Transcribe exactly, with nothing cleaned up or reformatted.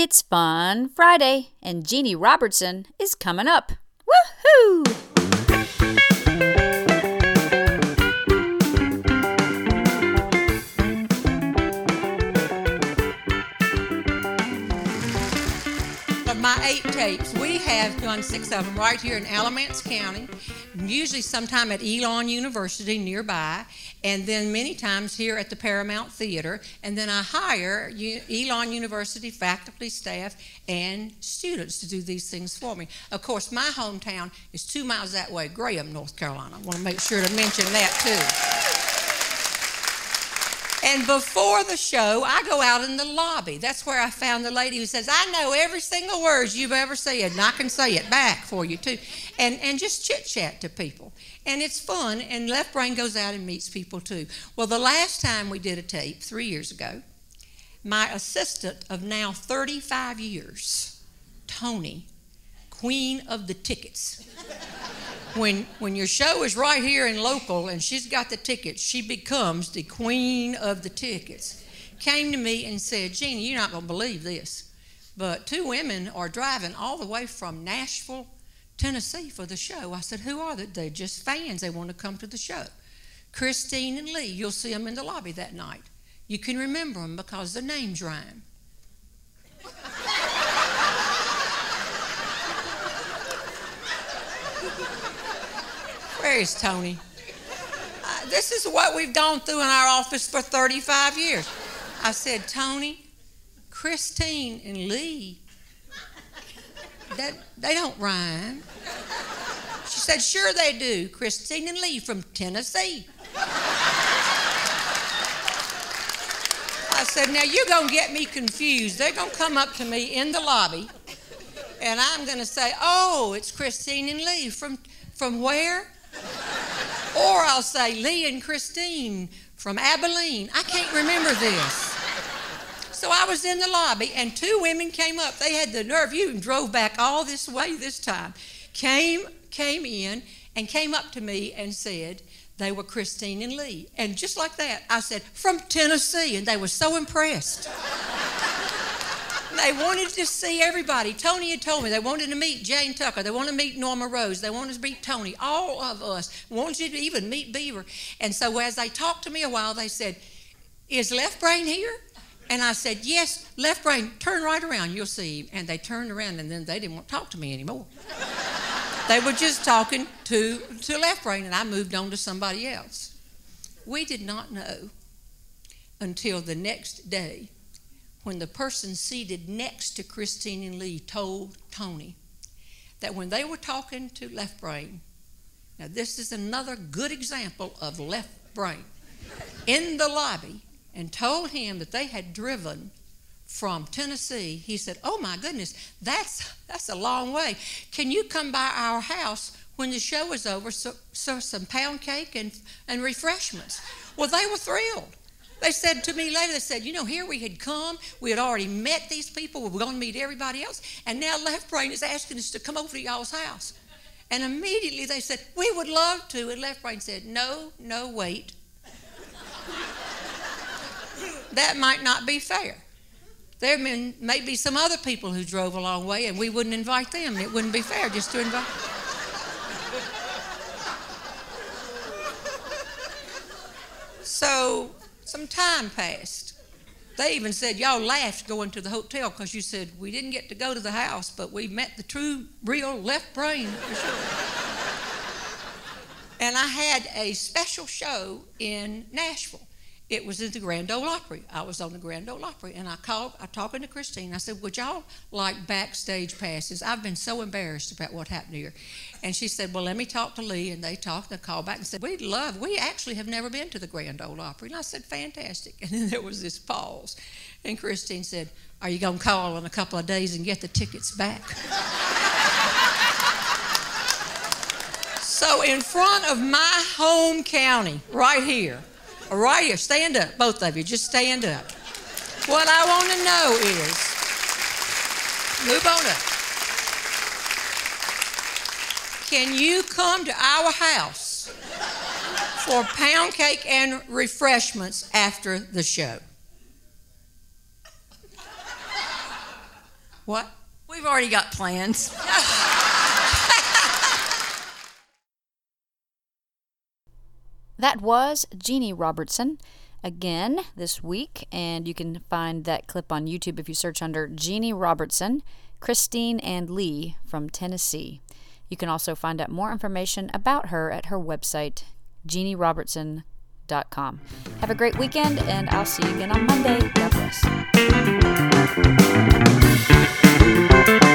It's FUN Friday, and Jeanne Robertson is coming up. Woohoo! Of my eight tapes, we have done six of them right here in Alamance County, usually sometime at Elon University nearby, and then many times here at the Paramount Theater, and then I hire U- Elon University faculty, staff, and students to do these things for me. Of course, my hometown is two miles that way, Graham, North Carolina. I want to make sure to mention that too. And before the show, I go out in the lobby. That's where I found the lady who says, I know every single word you've ever said, and I can say it back for you too, and, and just chit-chat to people. And it's fun, and Left Brain goes out and meets people too. Well, the last time we did a tape, three years ago, my assistant of now thirty-five years, Tony, queen of the tickets. when, when your show is right here and local and she's got the tickets, she becomes the queen of the tickets, came to me and said, Jeanne, you're not going to believe this, but two women are driving all the way from Nashville, Tennessee for the show. I said, who are they? They're just fans. They want to come to the show. Christine and Lee, you'll see them in the lobby that night. You can remember them because the names rhyme. Where is Tony? Uh, this is what we've gone through in our office for thirty-five years. I said, Tony, Christine, and Lee, That, they don't rhyme. She said, sure they do. Christine and Lee from Tennessee. I said, now you're going to get me confused. They're going to come up to me in the lobby, and I'm going to say, oh, it's Christine and Lee from, from where? Or I'll say, Lee and Christine from Abilene. I can't remember this. So I was in the lobby, and two women came up. They had the nerve. You drove back all this way this time. Came, came in and came up to me and said they were Christine and Lee. And just like that, I said, from Tennessee. And they were so impressed. They wanted to see everybody. Tony had told me they wanted to meet Jane Tucker. They wanted to meet Norma Rose. They wanted to meet Tony. All of us wanted to even meet Beaver. And so as they talked to me a while, they said, is Left Brain here? And I said, yes, Left Brain, turn right around, you'll see him. And they turned around, and then they didn't want to talk to me anymore. They were just talking to, to Left Brain, and I moved on to somebody else. We did not know until the next day when the person seated next to Christine and Lee told Tony that when they were talking to Left Brain, now this is another good example of Left Brain, in the lobby, and told him that they had driven from Tennessee, he said, oh my goodness, that's that's a long way. Can you come by our house when the show is over, serve so, so some pound cake and, and refreshments? Well, they were thrilled. They said to me later, they said, you know, here we had come, we had already met these people, we were going to meet everybody else, and now Left Brain is asking us to come over to y'all's house. And immediately they said, we would love to, and Left Brain said, no, no, wait. That might not be fair. There may be some other people who drove a long way, and we wouldn't invite them. It wouldn't be fair just to invite them. So some time passed. They even said, y'all laughed going to the hotel because you said, we didn't get to go to the house, but we met the true, real Left Brain for sure. And I had a special show in Nashville. It was at the Grand Ole Opry. I was on the Grand Ole Opry, and I called, I talking to Christine, I said, would y'all like backstage passes? I've been so embarrassed about what happened here. And she said, well, let me talk to Lee, and they talked, and I called back and said, we'd love, we actually have never been to the Grand Ole Opry. And I said, fantastic. And then there was this pause, and Christine said, are you gonna call in a couple of days and get the tickets back? So in front of my home county, right here, right here, stand up, both of you, just stand up. What I want to know is, move on up. Can you come to our house for pound cake and refreshments after the show? What? We've already got plans. That was Jeanne Robertson again this week, and you can find that clip on YouTube if you search under Jeanne Robertson, Christine and Lee from Tennessee. You can also find out more information about her at her website, Jeanne Robertson dot com. Have a great weekend, and I'll see you again on Monday. God bless.